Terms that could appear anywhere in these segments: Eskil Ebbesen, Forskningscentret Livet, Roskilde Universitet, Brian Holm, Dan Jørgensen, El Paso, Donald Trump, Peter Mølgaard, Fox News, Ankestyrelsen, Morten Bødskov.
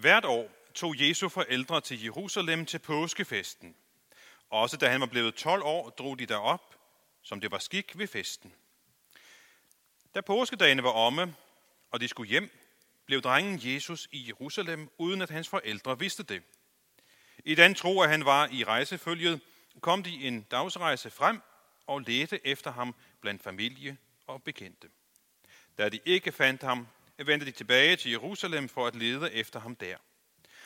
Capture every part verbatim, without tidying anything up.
Hvert år tog Jesu forældre til Jerusalem til påskefesten. Også da han var blevet tolv år, drog de derop, som det var skik ved festen. Da påskedagene var omme, og de skulle hjem, blev drengen Jesus i Jerusalem, uden at hans forældre vidste det. I den tro, at han var i rejsefølget, kom de en dagsrejse frem og ledte efter ham blandt familie og bekendte. Da de ikke fandt ham, vendte de tilbage til Jerusalem for at lede efter ham der.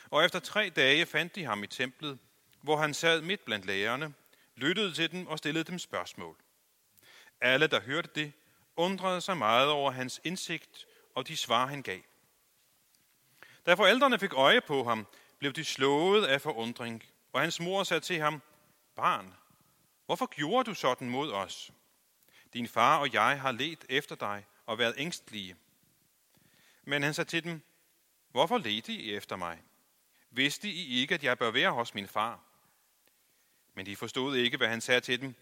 Og efter tre dage fandt de ham i templet, hvor han sad midt blandt lærerne, lyttede til dem og stillede dem spørgsmål. Alle, der hørte det, undrede sig meget over hans indsigt og de svar, han gav. Da forældrene fik øje på ham, blev de slået af forundring, og hans mor sagde til ham, Barn, hvorfor gjorde du sådan mod os? Din far og jeg har ledt efter dig og været ængstelige. Men han sagde til dem, Hvorfor ledte I efter mig? Vidste I ikke, at jeg bør være hos min far? Men de forstod ikke, hvad han sagde til dem.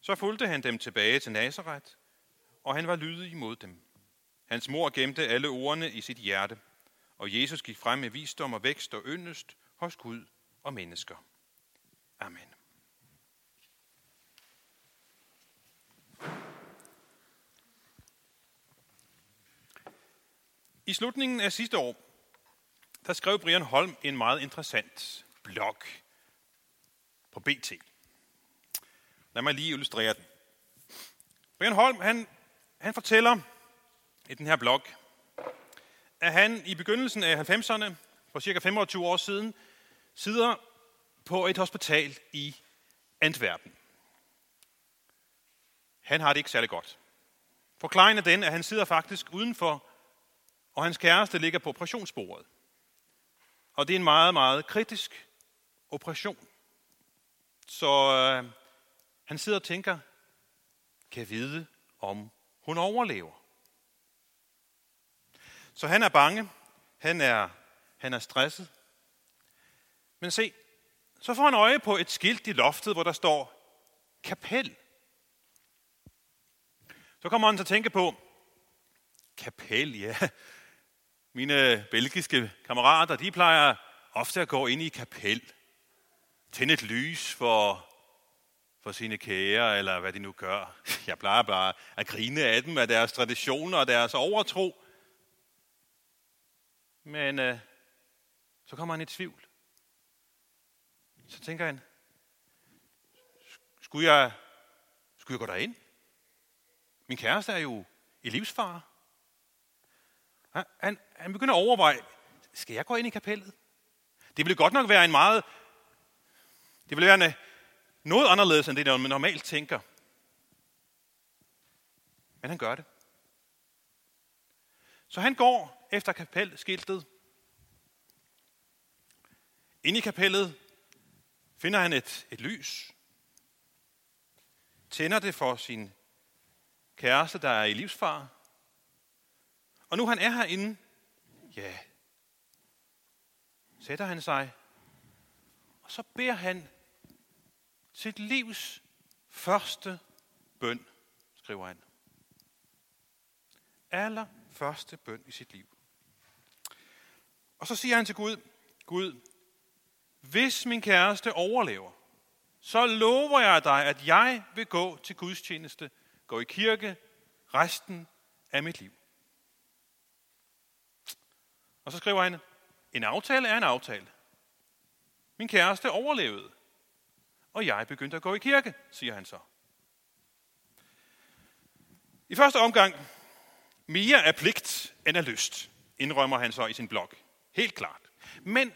Så fulgte han dem tilbage til Nazareth, og han var lydig imod dem. Hans mor gemte alle ordene i sit hjerte, og Jesus gik frem med visdom og vækst og yndest hos Gud og mennesker. Amen. I slutningen af sidste år, der skrev Brian Holm en meget interessant blog på B T. Lad mig lige illustrere den. Brian Holm, han, han fortæller i den her blog, at han i begyndelsen af halvfemserne, for cirka femogtyve år siden, sidder på et hospital i Antwerpen. Han har det ikke særlig godt. Forklaringen er den, at han sidder faktisk udenfor, og hans kæreste ligger på operationsbordet. Og det er en meget, meget kritisk operation. Så øh, han sidder og tænker, kan vide, om hun overlever. Så han er bange, han er, han er stresset. Men se, så får han øje på et skilt i loftet, hvor der står kapel. Så kommer han til at tænke på, kapel, ja. Mine belgiske kammerater, de plejer ofte at gå ind i kapel, tænde et lys for, for sine kære, eller hvad de nu gør. Jeg plejer bare at grine af dem, af deres traditioner og deres overtro. Men øh, så kommer han i tvivl. Så tænker han, skulle jeg, skulle jeg gå derind? Min kæreste er jo i livsfare. Han, han begynder at overveje, skal jeg gå ind i kapellet? Det ville godt nok være en meget, det ville være en, noget anderledes, end det, man normalt tænker. Men han gør det. Så han går efter kapelskiltet. Inde i kapellet finder han et, et lys. Tænder det for sin kæreste, der er i livsfare. Og nu han er herinde, ja, sætter han sig, og så beder han sit livs første bøn, skriver han. Aller første bøn i sit liv. Og så siger han til Gud, Gud, hvis min kæreste overlever, så lover jeg dig, at jeg vil gå til gudstjeneste, gå i kirke resten af mit liv. Og så skriver han, en aftale er en aftale. Min kæreste overlevede, og jeg begyndte at gå i kirke, siger han så. I første omgang, mere af pligt end af lyst, indrømmer han så i sin blog. Helt klart. Men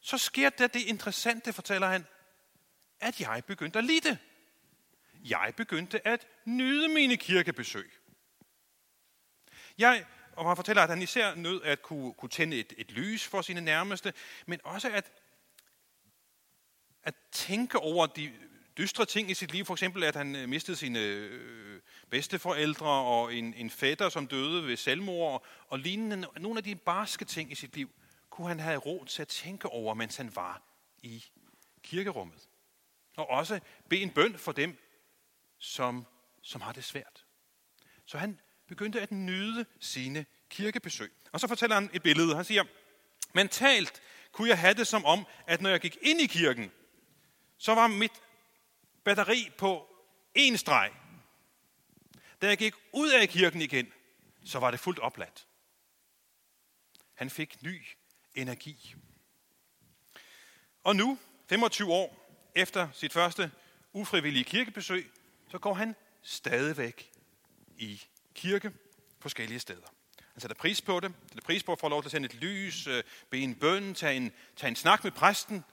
så sker der det interessante, fortæller han, at jeg begyndte at lide det. Jeg begyndte at nyde mine kirkebesøg. Jeg Og han fortæller, at han især nød at kunne, kunne tænde et, et lys for sine nærmeste, men også at, at tænke over de dystre ting i sit liv. For eksempel, at han mistede sine øh, bedsteforældre og en, en fætter, som døde ved selvmord og lignende. Nogle af de barske ting i sit liv, kunne han have råd til at tænke over, mens han var i kirkerummet. Og også bede en bøn for dem, som, som har det svært. Så han begyndte at nyde sine kirkebesøg. Og så fortæller han et billede. Han siger, Mentalt kunne jeg have det som om, at når jeg gik ind i kirken, så var mit batteri på én streg. Da jeg gik ud af kirken igen, så var det fuldt opladt. Han fik ny energi. Og nu, femogtyve år efter sit første ufrivillige kirkebesøg, så går han stadigvæk i kirke forskellige steder. Han sætter pris på det. Han sætter pris på at få lov til at sende et lys, bede en bøn, tage en, tage en snak med præsten.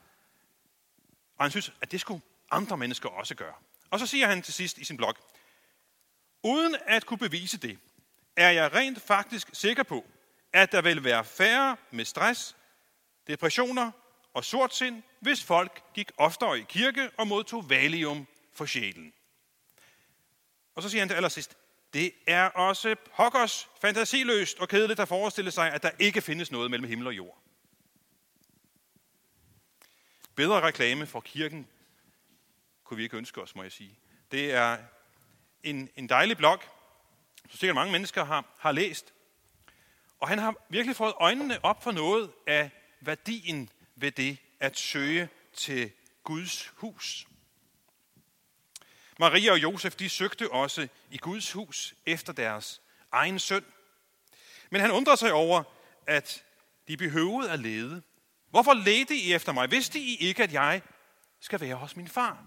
Og han synes, at det skulle andre mennesker også gøre. Og så siger han til sidst i sin blog: uden at kunne bevise det, er jeg rent faktisk sikker på, at der vil være færre med stress, depressioner og sortsind, hvis folk gik oftere i kirke og modtog valium for sjælen. Og så siger han til allersidst: det er også pokkers fantasiløst og kedeligt at forestille sig, at der ikke findes noget mellem himmel og jord. Bedre reklame for kirken kunne vi ikke ønske os, må jeg sige. Det er en, en dejlig blog, som sikkert mange mennesker har, har læst. Og han har virkelig fået øjnene op for noget af værdien ved det at søge til Guds hus. Maria og Josef, de søgte også i Guds hus efter deres egen søn. Men han undrede sig over, at de behøvede at lede. Hvorfor ledte I efter mig? Vidste I ikke, at jeg skal være hos min far?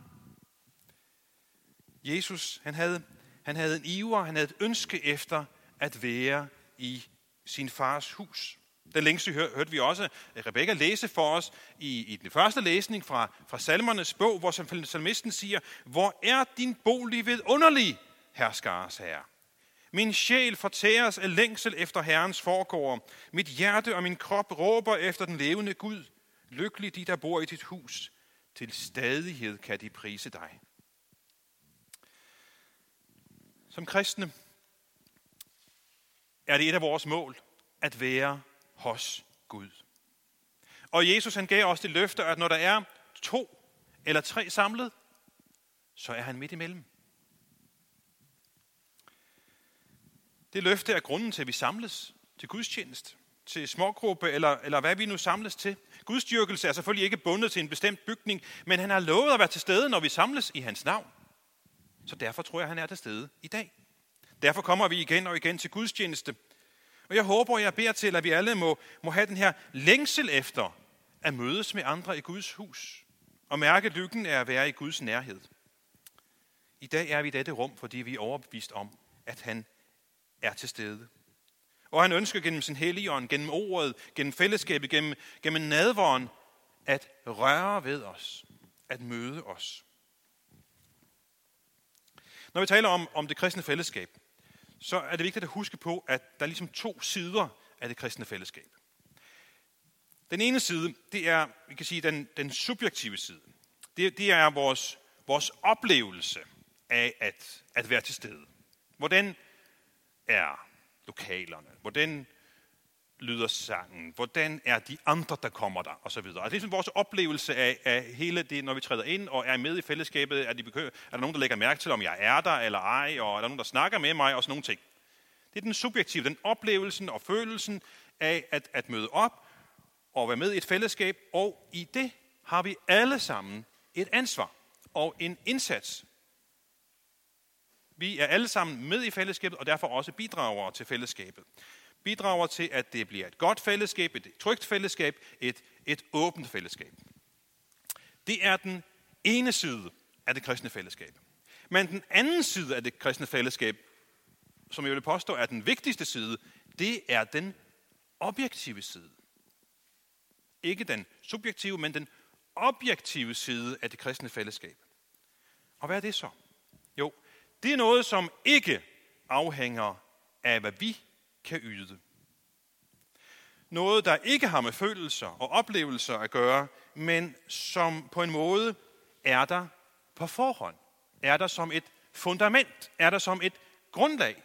Jesus, han havde, han havde en iver, han havde et ønske efter at være i sin fars hus. Den længste hørte vi også Rebekka læse for os i, i den første læsning fra, fra Salmernes bog, hvor salmisten siger: hvor er din bolig ved underlig, herskares herre? Min sjæl fortæres af længsel efter Herrens forgård. Mit hjerte og min krop råber efter den levende Gud. Lykkelig de, der bor i dit hus. Til stadighed kan de prise dig. Som kristne er det et af vores mål at være hos Gud. Og Jesus, han gav os det løfte, at når der er to eller tre samlet, så er han midt imellem. Det løfte er grunden til, at vi samles til gudstjeneste, til smågruppe eller, eller hvad vi nu samles til. Gudsdyrkelse er selvfølgelig ikke bundet til en bestemt bygning, men han har lovet at være til stede, når vi samles i hans navn. Så derfor tror jeg, han er til stede i dag. Derfor kommer vi igen og igen til gudstjeneste. Og jeg håber, og jeg beder til, at vi alle må, må have den her længsel efter at mødes med andre i Guds hus. Og mærke lykken af at være i Guds nærhed. I dag er vi i dette rum, fordi vi er overbevist om, at han er til stede. Og han ønsker gennem sin helligånd, gennem ordet, gennem fællesskabet, gennem, gennem nadveren, at røre ved os, at møde os. Når vi taler om, om det kristne fællesskab, så er det vigtigt at huske på, at der er ligesom to sider af det kristne fællesskab. Den ene side, det er, vi kan sige, den, den subjektive side. Det, det er vores, vores oplevelse af at, at være til stede. Hvordan er lokalerne? Hvordan lyder sangen? Hvordan er de andre, der kommer der? Og så videre. Altså, det er ligesom vores oplevelse af, af hele det, når vi træder ind og er med i fællesskabet. Er, de bekø- er der nogen, der lægger mærke til, om jeg er der eller ej? Og er der nogen, der snakker med mig? Og sådan nogle ting. Det er den subjektive, den oplevelsen og følelsen af at, at møde op og være med i et fællesskab. Og i det har vi alle sammen et ansvar og en indsats. Vi er alle sammen med i fællesskabet og derfor også bidrager til fællesskabet. Bidrager til, at det bliver et godt fællesskab, et trygt fællesskab, et, et åbent fællesskab. Det er den ene side af det kristne fællesskab. Men den anden side af det kristne fællesskab, som jeg vil påstå er den vigtigste side, det er den objektive side. Ikke den subjektive, men den objektive side af det kristne fællesskab. Og hvad er det så? Jo, det er noget, som ikke afhænger af, hvad vi kan yde. Noget, der ikke har med følelser og oplevelser at gøre, men som på en måde er der på forhånd. Er der som et fundament. Er der som et grundlag.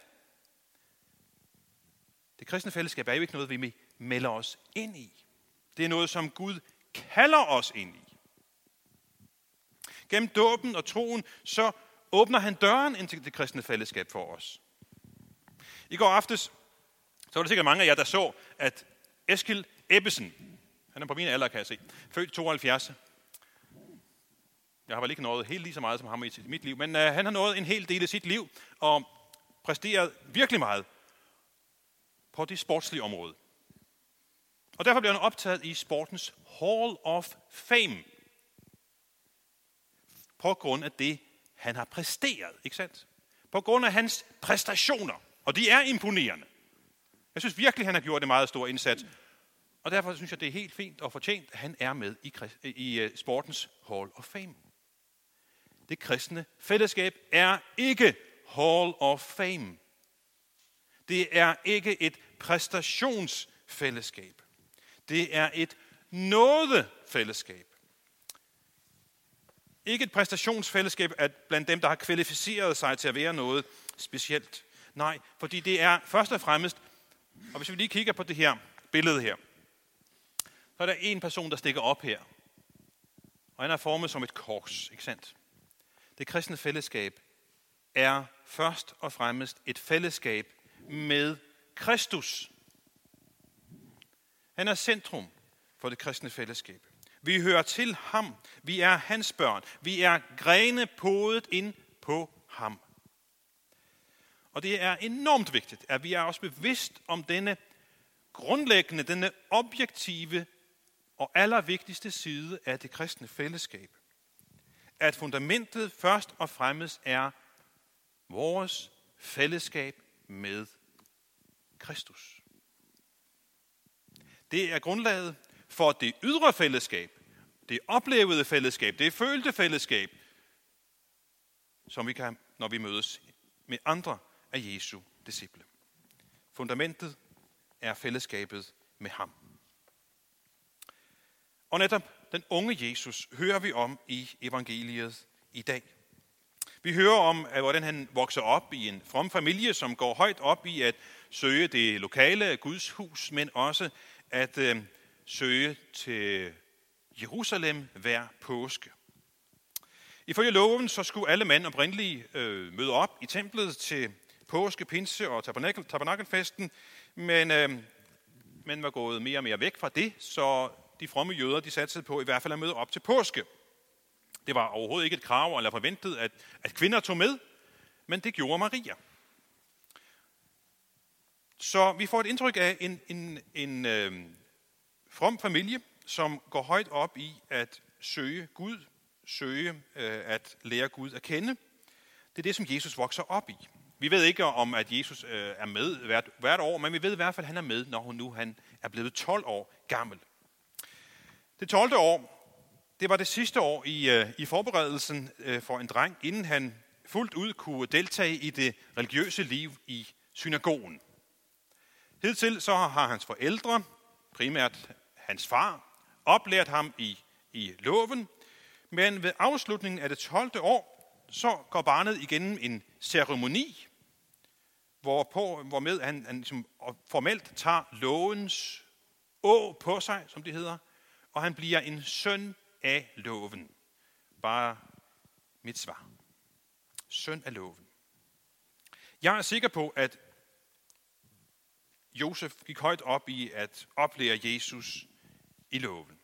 Det kristne fællesskab er jo ikke noget, vi melder os ind i. Det er noget, som Gud kalder os ind i. Gennem dåben og troen, så åbner han døren ind til det kristne fællesskab for os. I går aftes så var der sikkert mange af jer, der så, at Eskil Ebbesen, Han er på min alder, kan jeg se. Født tooghalvfjerds. Jeg har vel ikke nået helt lige så meget som ham i mit liv, men øh, han har nået en hel del af sit liv og præsteret virkelig meget på det sportslige område. Og derfor bliver han optaget i sportens Hall of Fame. På grund af det, han har præsteret, ikke sandt? På grund af hans præstationer. Og de er imponerende. Jeg synes virkelig, han har gjort en meget stor indsats. Og derfor synes jeg, det er helt fint og fortjent, at han er med i, i sportens Hall of Fame. Det kristne fællesskab er ikke Hall of Fame. Det er ikke et præstationsfællesskab. Det er et nådefællesskab. Ikke et præstationsfællesskab at blandt dem, der har kvalificeret sig til at være noget specielt. Nej, fordi det er først og fremmest, og hvis vi lige kigger på det her billede her, så er der en person, der stikker op her, og han er formet som et kors, ikke sandt? Det kristne fællesskab er først og fremmest et fællesskab med Kristus. Han er centrum for det kristne fællesskab. Vi hører til ham. Vi er hans børn. Vi er grene podet ind på ham. Og det er enormt vigtigt, at vi er også bevidst om denne grundlæggende, denne objektive og allervigtigste side af det kristne fællesskab. At fundamentet først og fremmest er vores fællesskab med Kristus. Det er grundlaget for det ydre fællesskab, det oplevede fællesskab, det følte fællesskab, som vi kan, når vi mødes med andre af Jesu disciple. Fundamentet er fællesskabet med ham. Og netop den unge Jesus hører vi om i evangeliet i dag. Vi hører om, hvordan han vokser op i en from familie, som går højt op i at søge det lokale Guds hus, men også at øh, søge til Jerusalem hver påske. Ifølge loven så skulle alle mænd oprindelige øh, møde op i templet til påske, pinse og tabernakel, tabernakelfesten, men øh, man var gået mere og mere væk fra det, så de fromme jøder de satsede på i hvert fald at møde op til påske. Det var overhovedet ikke et krav eller forventet, at, at kvinder tog med, men det gjorde Maria. Så vi får et indtryk af en, en, en øh, from familie, som går højt op i at søge Gud, søge øh, at lære Gud at kende. Det er det, som Jesus vokser op i. Vi ved ikke om, at Jesus øh, er med hvert, hvert år, men vi ved i hvert fald, at han er med, når hun nu han er blevet tolv år gammel. Det tolvte år, det var det sidste år i, øh, i forberedelsen øh, for en dreng, inden han fuldt ud kunne deltage i det religiøse liv i synagogen. Hidtil så har hans forældre, primært hans far, oplært ham i, i loven, men ved afslutningen af det tolvte år, så går barnet igennem en ceremoni, hvorpå, hvormed han, han ligesom formelt tager lovens å på sig, som det hedder, og han bliver en søn af loven. Bare mit svar. Søn af loven. Jeg er sikker på, at Josef gik højt op i at oplære Jesus i loven.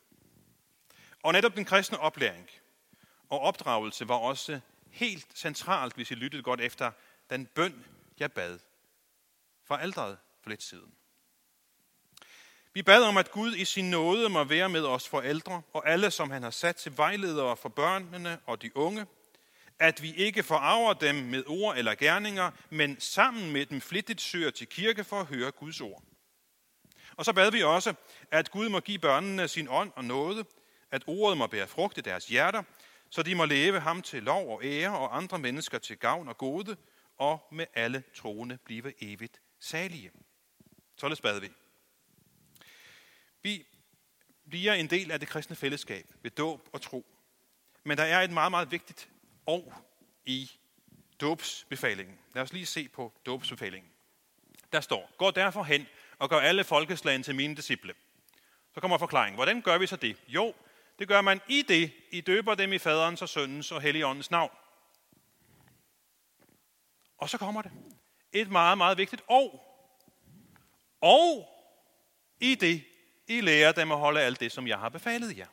Og netop den kristne oplæring og opdragelse var også helt centralt, hvis I lyttede godt efter den bøn, jeg bad fra alteret for lidt siden. Vi bad om, at Gud i sin nåde må være med os forældre og alle, som han har sat til vejledere for børnene og de unge, at vi ikke forarver dem med ord eller gerninger, men sammen med dem flittigt søger til kirke for at høre Guds ord. Og så bad vi også, at Gud må give børnene sin ånd og nåde, at ordet må bære frugt i deres hjerter, så de må leve ham til lov og ære og andre mennesker til gavn og gode, og med alle troende blive evigt salige. Således bad vi. Vi bliver en del af det kristne fællesskab ved dåb og tro. Men der er et meget, meget vigtigt og i dåbsbefalingen. Lad os lige se på dåbsbefalingen. Der står, gå derfor hen og gør alle folkeslagene til mine disciple. Så kommer forklaringen. Hvordan gør vi så det? Jo, det gør man i det, I døber dem i faderens og søndens og helligåndens navn. Og så kommer det. Et meget, meget vigtigt og. Og i det, I lærer dem at holde alt det, som jeg har befalet jer.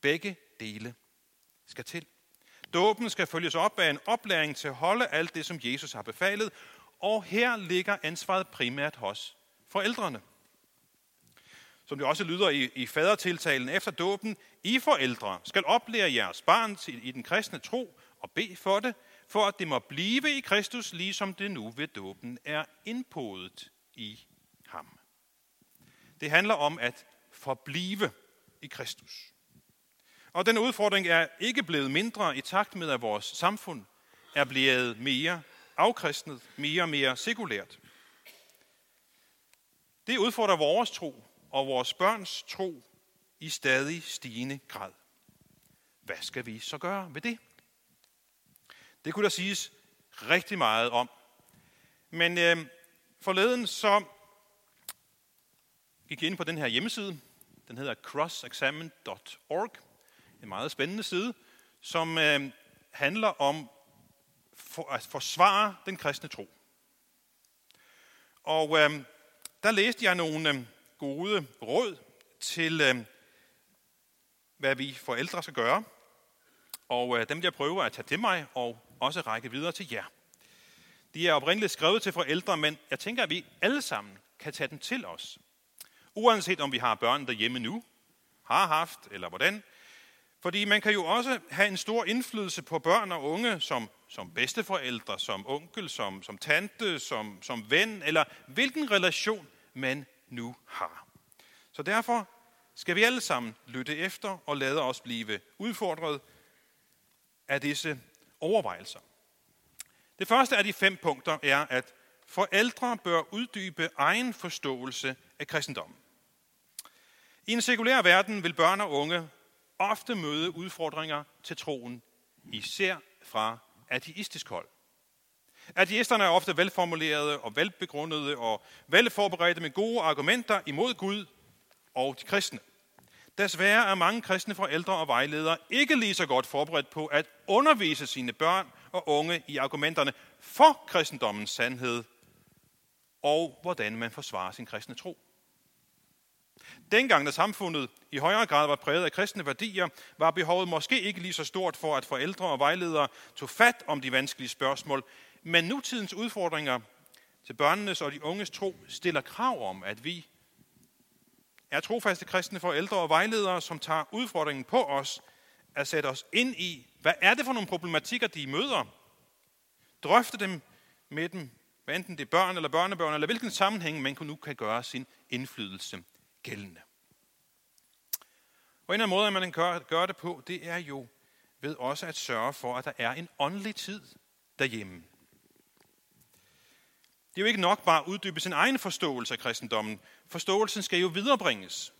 Begge dele skal til. Dåben skal følges op af en oplæring til at holde alt det, som Jesus har befalet, og her ligger ansvaret primært hos forældrene. Som det også lyder i, i fadertiltalen efter dåben, I forældre skal oplære jeres barn til, i den kristne tro og bede for det, for at det må blive i Kristus, ligesom det nu ved dåben er indpodet i ham. Det handler om at forblive i Kristus. Og den udfordring er ikke blevet mindre i takt med, at vores samfund er blevet mere afkristnet, mere og mere sekulært. Det udfordrer vores tro og vores børns tro i stadig stigende grad. Hvad skal vi så gøre ved det? Det kunne der siges rigtig meget om. Men øh, forleden så gik jeg ind på den her hjemmeside. Den hedder cross examen dot org. En meget spændende side, som øh, handler om for, at forsvare den kristne tro. Og øh, der læste jeg nogle øh, gode råd til, øh, hvad vi forældre skal gøre. Og øh, dem vil jeg prøve at tage til mig og også række videre til jer. De er oprindeligt skrevet til forældre, men jeg tænker, at vi alle sammen kan tage dem til os. Uanset om vi har børn derhjemme nu, har haft eller hvordan. Fordi man kan jo også have en stor indflydelse på børn og unge som, som bedsteforældre, som onkel, som, som tante, som, som ven, eller hvilken relation man nu har. Så derfor skal vi alle sammen lytte efter og lade os blive udfordret af disse overvejelser. Det første af de fem punkter er, at forældre bør uddybe egen forståelse af kristendommen. I en sekulær verden vil børn og unge ofte møde udfordringer til troen, især fra ateistisk hold. Ateisterne er ofte velformulerede og velbegrundede og velforberedte med gode argumenter imod Gud og de kristne. Desværre er mange kristne forældre og vejledere ikke lige så godt forberedt på at undervise sine børn og unge i argumenterne for kristendommens sandhed og hvordan man forsvarer sin kristne tro. Dengang, da samfundet i højere grad var præget af kristne værdier, var behovet måske ikke lige så stort for, at forældre og vejledere tog fat om de vanskelige spørgsmål, men nutidens udfordringer til børnenes og de unges tro stiller krav om, at vi er trofaste kristne forældre og vejledere, som tager udfordringen på os at sætte os ind i, hvad er det for nogle problematikker, de møder? Drøfte dem med dem, hvad enten det er børn eller børnebørn, eller hvilken sammenhæng man nu kan gøre sin indflydelse gældende. Og en af måderne, man kan gøre det på, det er jo ved også at sørge for, at der er en åndelig tid derhjemme. Det er jo ikke nok bare at uddybe sin egen forståelse af kristendommen. Forståelsen skal jo viderebringes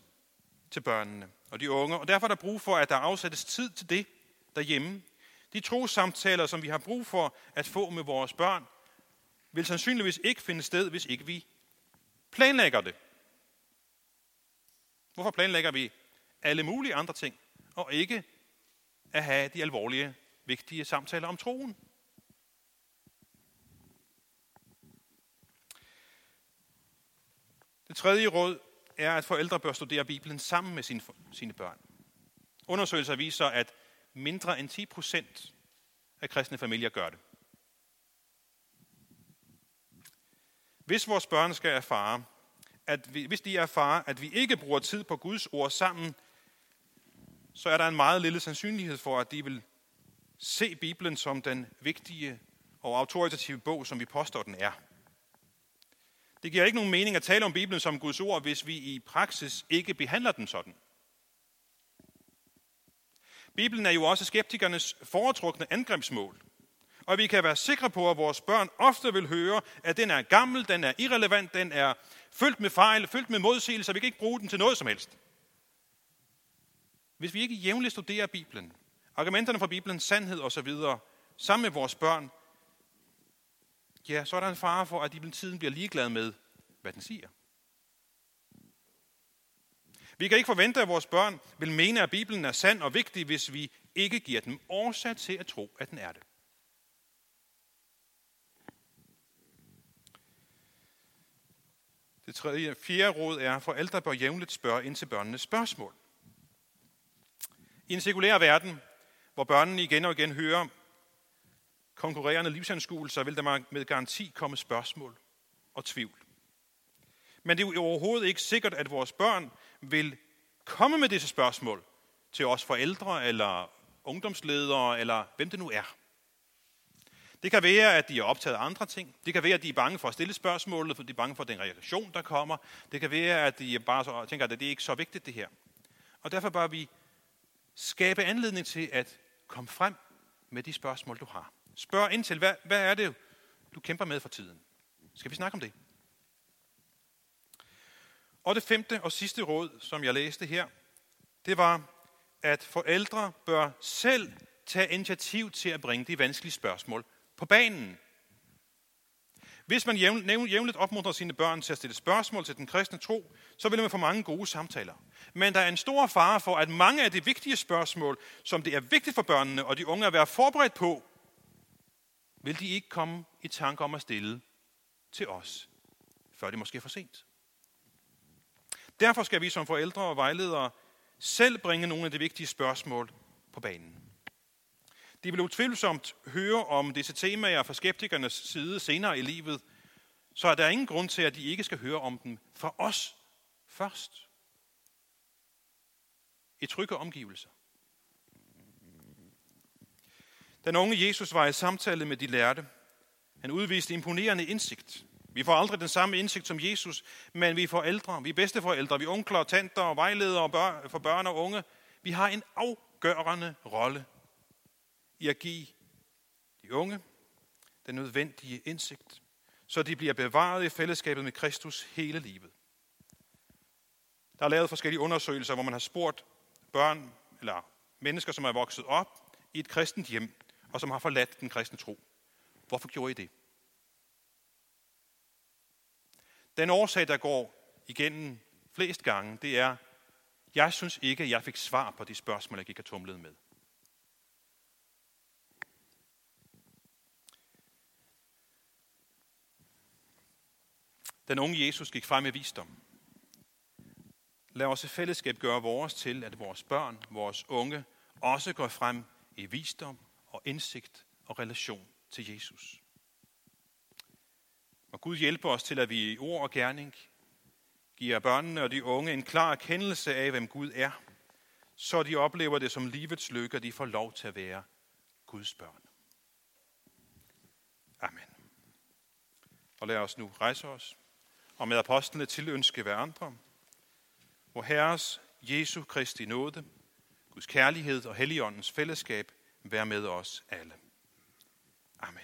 til børnene og de unge, og derfor er der brug for, at der afsættes tid til det derhjemme. De trossamtaler, som vi har brug for at få med vores børn, vil sandsynligvis ikke finde sted, hvis ikke vi planlægger det. Hvorfor planlægger vi alle mulige andre ting, og ikke at have de alvorlige, vigtige samtaler om troen? Det tredje råd er, at forældre bør studere Bibelen sammen med sine, sine børn. Undersøgelser viser, at mindre end ti procent af kristne familier gør det. Hvis vores børn skal erfare, at vi, hvis de erfarer, at vi ikke bruger tid på Guds ord sammen, så er der en meget lille sandsynlighed for, at de vil se Bibelen som den vigtige og autoritative bog, som vi påstår, den er. Det giver ikke nogen mening at tale om Bibelen som Guds ord, hvis vi i praksis ikke behandler den sådan. Bibelen er jo også skeptikernes foretrukne angrebsmål. Og vi kan være sikre på, at vores børn ofte vil høre, at den er gammel, den er irrelevant, den er fyldt med fejl, fyldt med modsigelser, vi kan ikke bruge den til noget som helst. Hvis vi ikke jævnligt studerer Bibelen, argumenterne fra Bibelens sandhed osv., sammen med vores børn, ja, så er der en fare for, at Bibeltiden bliver ligeglad med, hvad den siger. Vi kan ikke forvente, at vores børn vil mene, at Bibelen er sand og vigtig, hvis vi ikke giver dem årsag til at tro, at den er det. Det Det tredje, fjerde råd er, at forældre bør jævnligt spørge ind til børnenes spørgsmål. I en sekulær verden, hvor børnene igen og igen hører konkurrerende livsanskuelser, vil der med garanti komme spørgsmål og tvivl. Men det er jo overhovedet ikke sikkert, at vores børn vil komme med disse spørgsmål til os forældre, eller ungdomsledere, eller hvem det nu er. Det kan være, at de er optaget af andre ting. Det kan være, at de er bange for at stille spørgsmålet, for de er bange for den reaktion, der kommer. Det kan være, at de bare tænker, at det ikke er så vigtigt, det her. Og derfor bør vi skabe anledning til at komme frem med de spørgsmål, du har. Spørg ind til, hvad, hvad er det, du kæmper med for tiden? Skal vi snakke om det? Og det femte og sidste råd, som jeg læste her, det var, at forældre bør selv tage initiativ til at bringe de vanskelige spørgsmål på banen. Hvis man jævnligt opmuntrer sine børn til at stille spørgsmål til den kristne tro, så vil man få mange gode samtaler. Men der er en stor fare for, at mange af de vigtige spørgsmål, som det er vigtigt for børnene og de unge at være forberedt på, vil de ikke komme i tanke om at stille til os, før det måske er for sent. Derfor skal vi som forældre og vejledere selv bringe nogle af de vigtige spørgsmål på banen. Det vil utvivlsomt høre om disse temaer fra skeptikernes side senere i livet, så er der ingen grund til, at de ikke skal høre om dem fra os først. I trygge omgivelser. Den unge Jesus var i samtale med de lærde. Han udviste imponerende indsigt. Vi får aldrig den samme indsigt som Jesus, men vi forældre, vi bedsteforældre, vi onkler og tanter og vejledere for børn og unge, vi har en afgørende rolle i at give de unge den nødvendige indsigt, så de bliver bevaret i fællesskabet med Kristus hele livet. Der er lavet forskellige undersøgelser, hvor man har spurgt børn eller mennesker, som er vokset op i et kristent hjem, og som har forladt den kristne tro. Hvorfor gjorde I det? Den årsag, der går igennem flest gange, det er, jeg synes ikke, at jeg fik svar på de spørgsmål, jeg gik og tumlede med. Den unge Jesus gik frem med visdom. Lad os i fællesskab gøre vores til, at vores børn, vores unge, også går frem i visdom og indsigt og relation til Jesus. Og Gud hjælper os til, at vi i ord og gerning giver børnene og de unge en klar erkendelse af, hvem Gud er, så de oplever det som livets lykke, og de får lov til at være Guds børn. Amen. Og lad os nu rejse os og med apostlene tilønske hverandre, hvor Herres Jesu Kristi nåde, Guds kærlighed og Helligåndens fællesskab være med os alle. Amen.